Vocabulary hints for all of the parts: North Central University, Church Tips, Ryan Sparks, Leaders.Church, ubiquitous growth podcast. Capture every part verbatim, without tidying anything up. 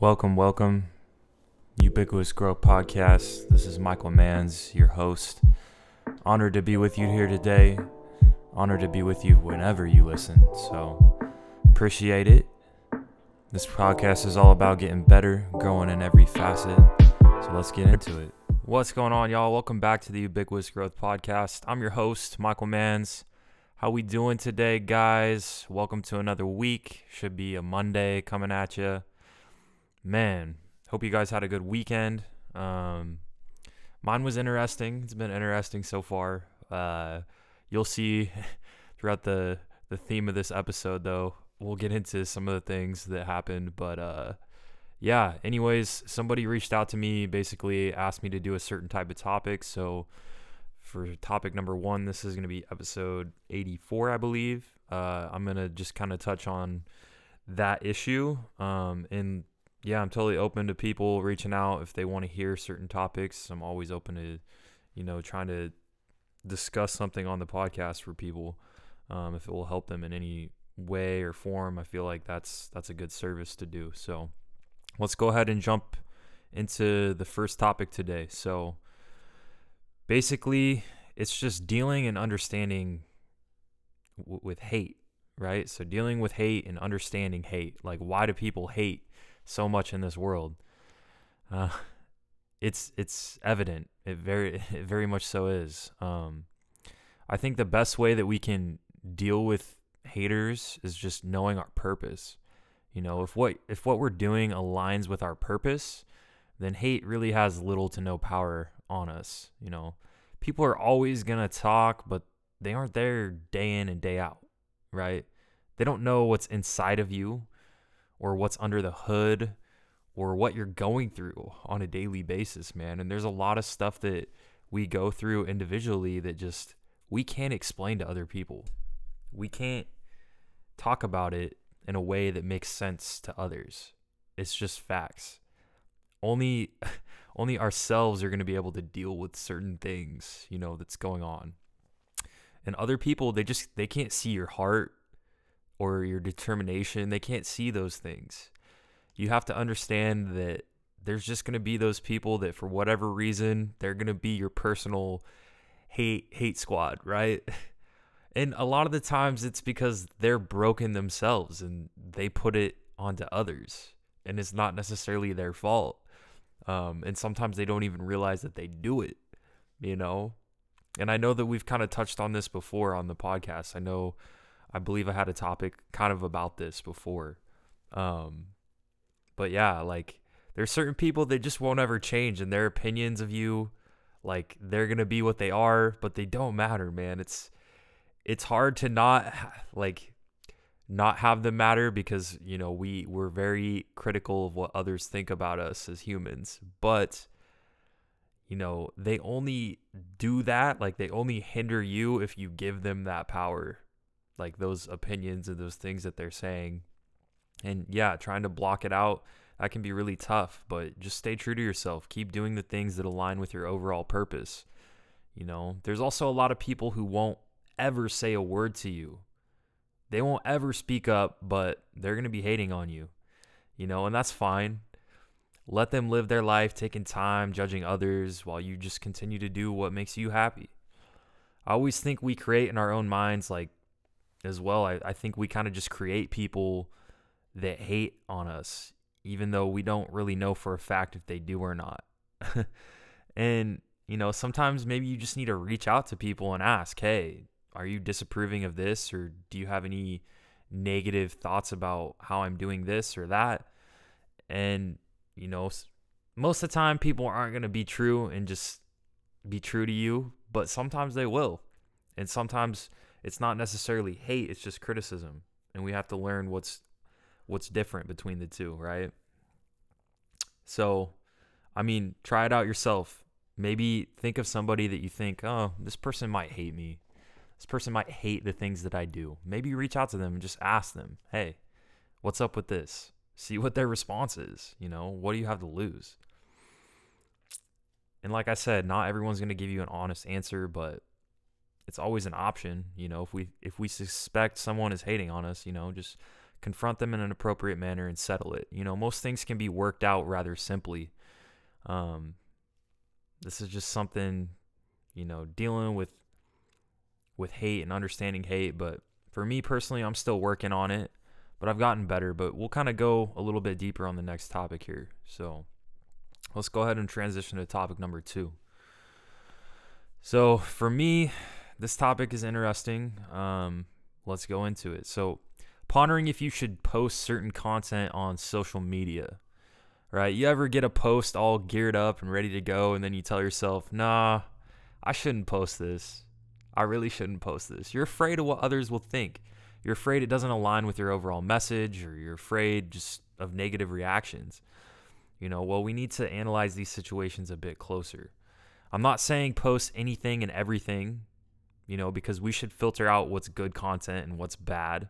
Welcome, welcome, Ubiquitous Growth Podcast. This is Michael Mann, your host. Honored to be with you here today. Honored to be with you whenever you listen. So, appreciate it. This podcast is all about getting better, growing in every facet. So, let's get into it. What's going on, y'all? Welcome back to the Ubiquitous Growth Podcast. I'm your host, Michael Mann. How we doing today, guys? Welcome to another week. Should be a Monday coming at you. Man, hope you guys had a good weekend. Um, mine was interesting. It's been interesting so far. Uh, you'll see throughout the, the theme of this episode, though, we'll get into some of the things that happened. But uh, yeah, anyways, somebody reached out to me, basically asked me to do a certain type of topic. So for topic number one, this is going to be episode eighty-four, I believe. Uh, I'm going to just kind of touch on that issue um, in Yeah, I'm totally open to people reaching out if they want to hear certain topics. I'm always open to, you know, trying to discuss something on the podcast for people. Um, if it will help them in any way or form, I feel like that's that's a good service to do. So let's go ahead and jump into the first topic today. So basically, it's just dealing and understanding w- with hate, right? So dealing with hate and understanding hate. Like, why do people hate so much in this world? Uh, it's it's evident. It very it very much so is. Um, I think the best way that we can deal with haters is just knowing our purpose. You know, if what if what we're doing aligns with our purpose, then hate really has little to no power on us. You know, people are always gonna talk, but they aren't there day in and day out, right? They don't know what's inside of you, or what's under the hood, or what you're going through on a daily basis, man. And there's a lot of stuff that we go through individually that just we can't explain to other people. We can't talk about it in a way that makes sense to others. It's just facts. Only only ourselves are going to be able to deal with certain things, you know, that's going on. And other people, they just they can't see your heart or your determination. They can't see those things. You have to understand that there's just going to be those people that for whatever reason, they're going to be your personal hate hate squad, right? And a lot of the times it's because they're broken themselves and they put it onto others, and it's not necessarily their fault. Um, and sometimes they don't even realize that they do it, you know? And I know that we've kind of touched on this before on the podcast. I know I believe I had a topic kind of about this before. Um, but yeah, like there's certain people that just won't ever change in their opinions of you. Like they're going to be what they are, but they don't matter, man. It's, it's hard to not like not have them matter because, you know, we we're very critical of what others think about us as humans, but you know, they only do that. Like they only hinder you if you give them that power, like those opinions and those things that they're saying. And yeah, trying to block it out, that can be really tough, but just stay true to yourself. Keep doing the things that align with your overall purpose. You know, there's also a lot of people who won't ever say a word to you. They won't ever speak up, but they're going to be hating on you, you know, and that's fine. Let them live their life, taking time, judging others while you just continue to do what makes you happy. I always think we create in our own minds, like, as well. I, I think we kind of just create people that hate on us, even though we don't really know for a fact if they do or not. And, you know, sometimes maybe you just need to reach out to people and ask, hey, are you disapproving of this? Or do you have any negative thoughts about how I'm doing this or that? And, you know, most of the time people aren't going to be true and just be true to you, but sometimes they will. And sometimes it's not necessarily hate, it's just criticism. And we have to learn what's what's different between the two, right? So, I mean, try it out yourself. Maybe think of somebody that you think, oh, this person might hate me. This person might hate the things that I do. Maybe reach out to them and just ask them, hey, what's up with this? See what their response is. You know, what do you have to lose? And like I said, not everyone's going to give you an honest answer, but it's always an option. You know, if we if we suspect someone is hating on us, you know, just confront them in an appropriate manner, and settle it. You know, most things can be worked out rather simply. Um, this is just something, you know, dealing with with hate and understanding hate. But for me personally, I'm still working on it, but I've gotten better. But we'll kind of go a little bit deeper on the next topic here. So let's go ahead and transition to topic number two. So for me, this topic is interesting. Um, let's go into it. So pondering if you should post certain content on social media, right? You ever get a post all geared up and ready to go, and then you tell yourself, nah, I shouldn't post this. I really shouldn't post this. You're afraid of what others will think. You're afraid it doesn't align with your overall message, or you're afraid just of negative reactions. You know, well, we need to analyze these situations a bit closer. I'm not saying post anything and everything, you know, because we should filter out what's good content and what's bad.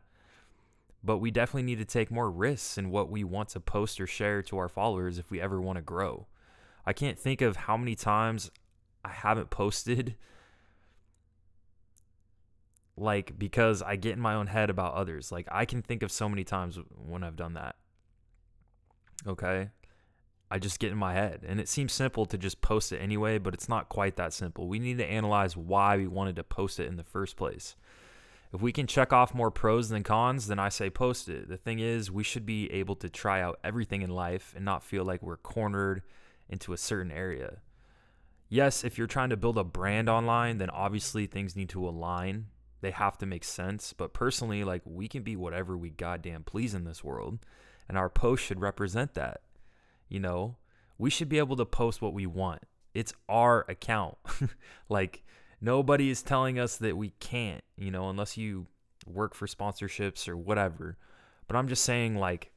But we definitely need to take more risks in what we want to post or share to our followers if we ever want to grow. I can't think of how many times I haven't posted, like, because I get in my own head about others. Like, I can think of so many times when I've done that. Okay? I just get in my head, and it seems simple to just post it anyway, but it's not quite that simple. We need to analyze why we wanted to post it in the first place. If we can check off more pros than cons, then I say post it. The thing is, we should be able to try out everything in life and not feel like we're cornered into a certain area. Yes, if you're trying to build a brand online, then obviously things need to align. They have to make sense. But personally, like, we can be whatever we goddamn please in this world, and our post should represent that. You know, we should be able to post what we want. It's our account. Like, nobody is telling us that we can't, you know, unless you work for sponsorships or whatever. But I'm just saying, like,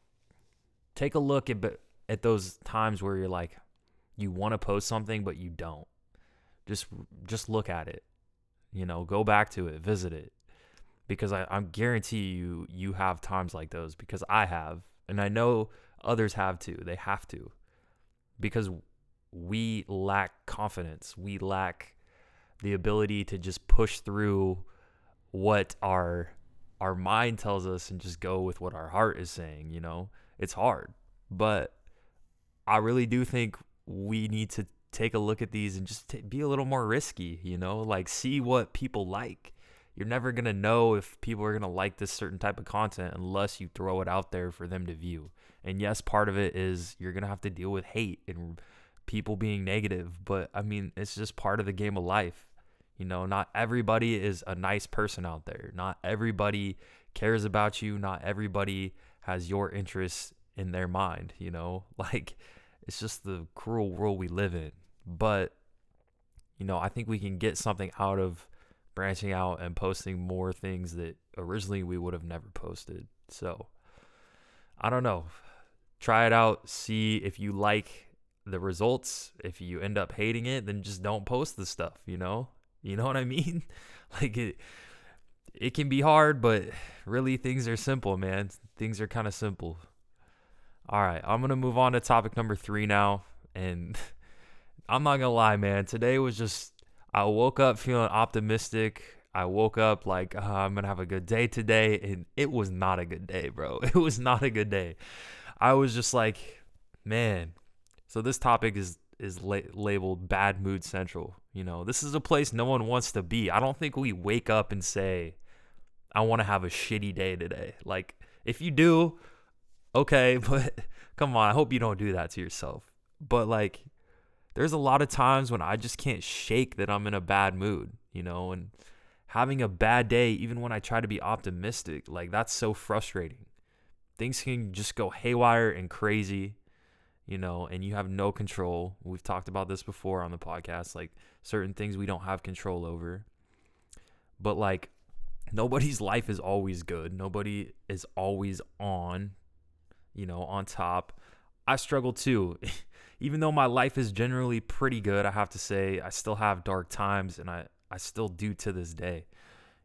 take a look at at those times where you're like, you want to post something, but you don't. Just just look at it, you know, go back to it, visit it. Because I, I guarantee you, you have times like those, because I have. And I know others have to. They have to, because we lack confidence. We lack the ability to just push through what our our mind tells us and just go with what our heart is saying. You know, it's hard, but I really do think we need to take a look at these and just t- be a little more risky. You know, like, see what people like. You're never going to know if people are going to like this certain type of content unless you throw it out there for them to view. And yes, part of it is you're going to have to deal with hate and people being negative. But, I mean, it's just part of the game of life. You know, not everybody is a nice person out there. Not everybody cares about you. Not everybody has your interests in their mind, you know. Like, it's just the cruel world we live in. But, you know, I think we can get something out of branching out and posting more things that originally we would have never posted. So I don't know, try it out, see if you like the results. If you end up hating it, then just don't post the stuff, you know, you know what I mean? Like, it, it can be hard, but really things are simple, man. Things are kind of simple. All right. I'm going to move on to topic number three now. And I'm not going to lie, man, today was just, I woke up feeling optimistic. I woke up like, uh, I'm going to have a good day today. And it was not a good day, bro. It was not a good day. I was just like, man. So this topic is is la- labeled Bad Mood Central. You know, this is a place no one wants to be. I don't think we wake up and say, I want to have a shitty day today. Like, if you do, okay. But come on, I hope you don't do that to yourself. But, like, there's a lot of times when I just can't shake that I'm in a bad mood, you know, and having a bad day, even when I try to be optimistic, like, that's so frustrating. Things can just go haywire and crazy, you know, and you have no control. We've talked about this before on the podcast, like, certain things we don't have control over. But, like, nobody's life is always good. Nobody is always on, you know, on top. I struggle too. Even though my life is generally pretty good, I have to say, I still have dark times, and I, I still do to this day.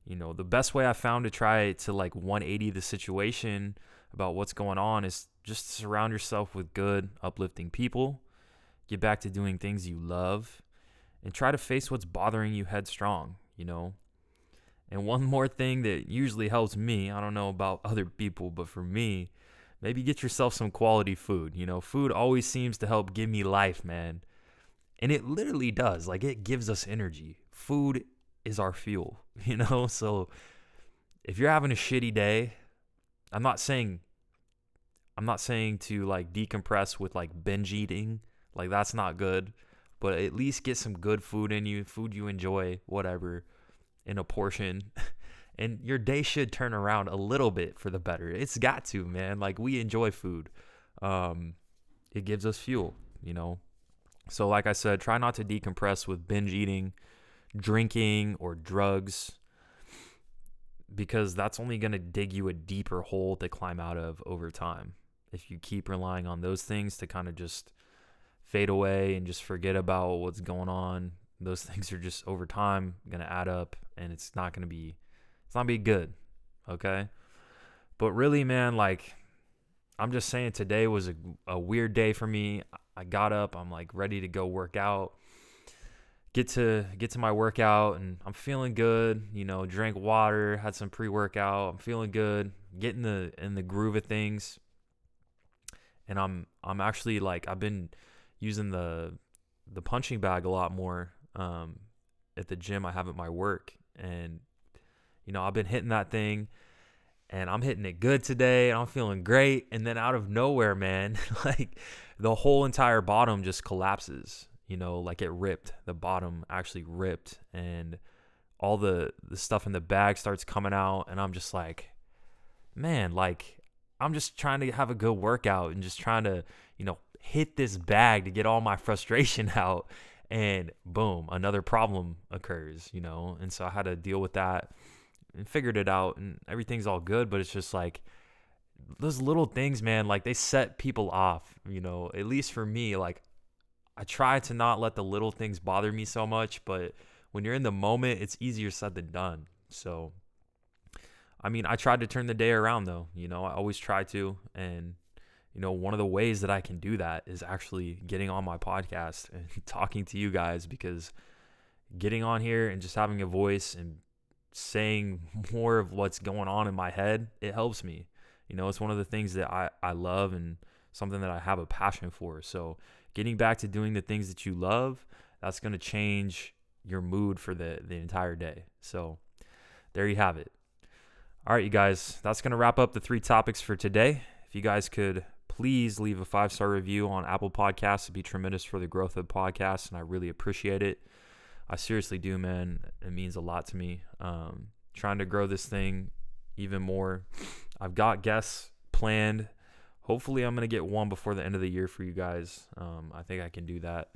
You know, the best way I found to try to, like, one eighty the situation about what's going on is just surround yourself with good, uplifting people, get back to doing things you love, and try to face what's bothering you headstrong, you know. And one more thing that usually helps me, I don't know about other people, but for me, maybe get yourself some quality food. You know, food always seems to help give me life, man. And it literally does. Like, it gives us energy. Food is our fuel, you know? So if you're having a shitty day, I'm not saying I'm not saying to like decompress with like binge eating. Like, that's not good. But at least get some good food in you, food you enjoy, whatever, in a portion. And your day should turn around a little bit for the better. It's got to, man. Like, we enjoy food. Um, it gives us fuel, you know? So like I said, try not to decompress with binge eating, drinking, or drugs, because that's only going to dig you a deeper hole to climb out of over time. If you keep relying on those things to kind of just fade away and just forget about what's going on, those things are just over time going to add up, and it's not going to be, it's not going to be good. Okay. But really, man, like, I'm just saying today was a, a weird day for me. I got up, I'm like ready to go work out, get to get to my workout, and I'm feeling good, you know, drank water, had some pre-workout, I'm feeling good, getting the in the groove of things. And I'm I'm actually like I've been using the the punching bag a lot more um, at the gym I have at my work. And you know, I've been hitting that thing, and I'm hitting it good today, and I'm feeling great. And then out of nowhere, man, like the whole entire bottom just collapses, you know, like it ripped. The bottom actually ripped, and all the, the stuff in the bag starts coming out. And I'm just like, man, like, I'm just trying to have a good workout and just trying to, you know, hit this bag to get all my frustration out. And boom, another problem occurs, you know? And so I had to deal with that and figured it out, and everything's all good. But it's just like those little things, man, like they set people off, you know, at least for me. Like, I try to not let the little things bother me so much, but when you're in the moment, it's easier said than done. So, I mean, I tried to turn the day around though, you know, I always try to. And, you know, one of the ways that I can do that is actually getting on my podcast and talking to you guys, because getting on here and just having a voice and saying more of what's going on in my head, it helps me. You know, it's one of the things that I, I love and something that I have a passion for. So getting back to doing the things that you love, that's going to change your mood for the, the entire day. So there you have it. All right, you guys, that's going to wrap up the three topics for today. If you guys could please leave a five-star review on Apple Podcasts, it'd be tremendous for the growth of the podcast, and I really appreciate it. I seriously do, man. It means a lot to me. Um, trying to grow this thing even more. I've got guests planned. Hopefully, I'm going to get one before the end of the year for you guys. Um, I think I can do that.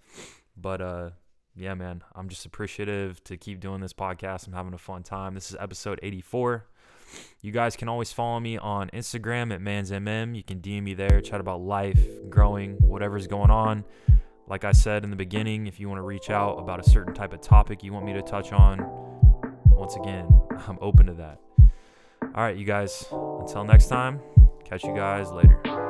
But, uh, yeah, man, I'm just appreciative to keep doing this podcast. I'm having a fun time. This is episode eighty-four. You guys can always follow me on Instagram at mansmm. You can D M me there, chat about life, growing, whatever's going on. Like I said in the beginning, if you want to reach out about a certain type of topic you want me to touch on, once again, I'm open to that. All right, you guys, until next time, catch you guys later.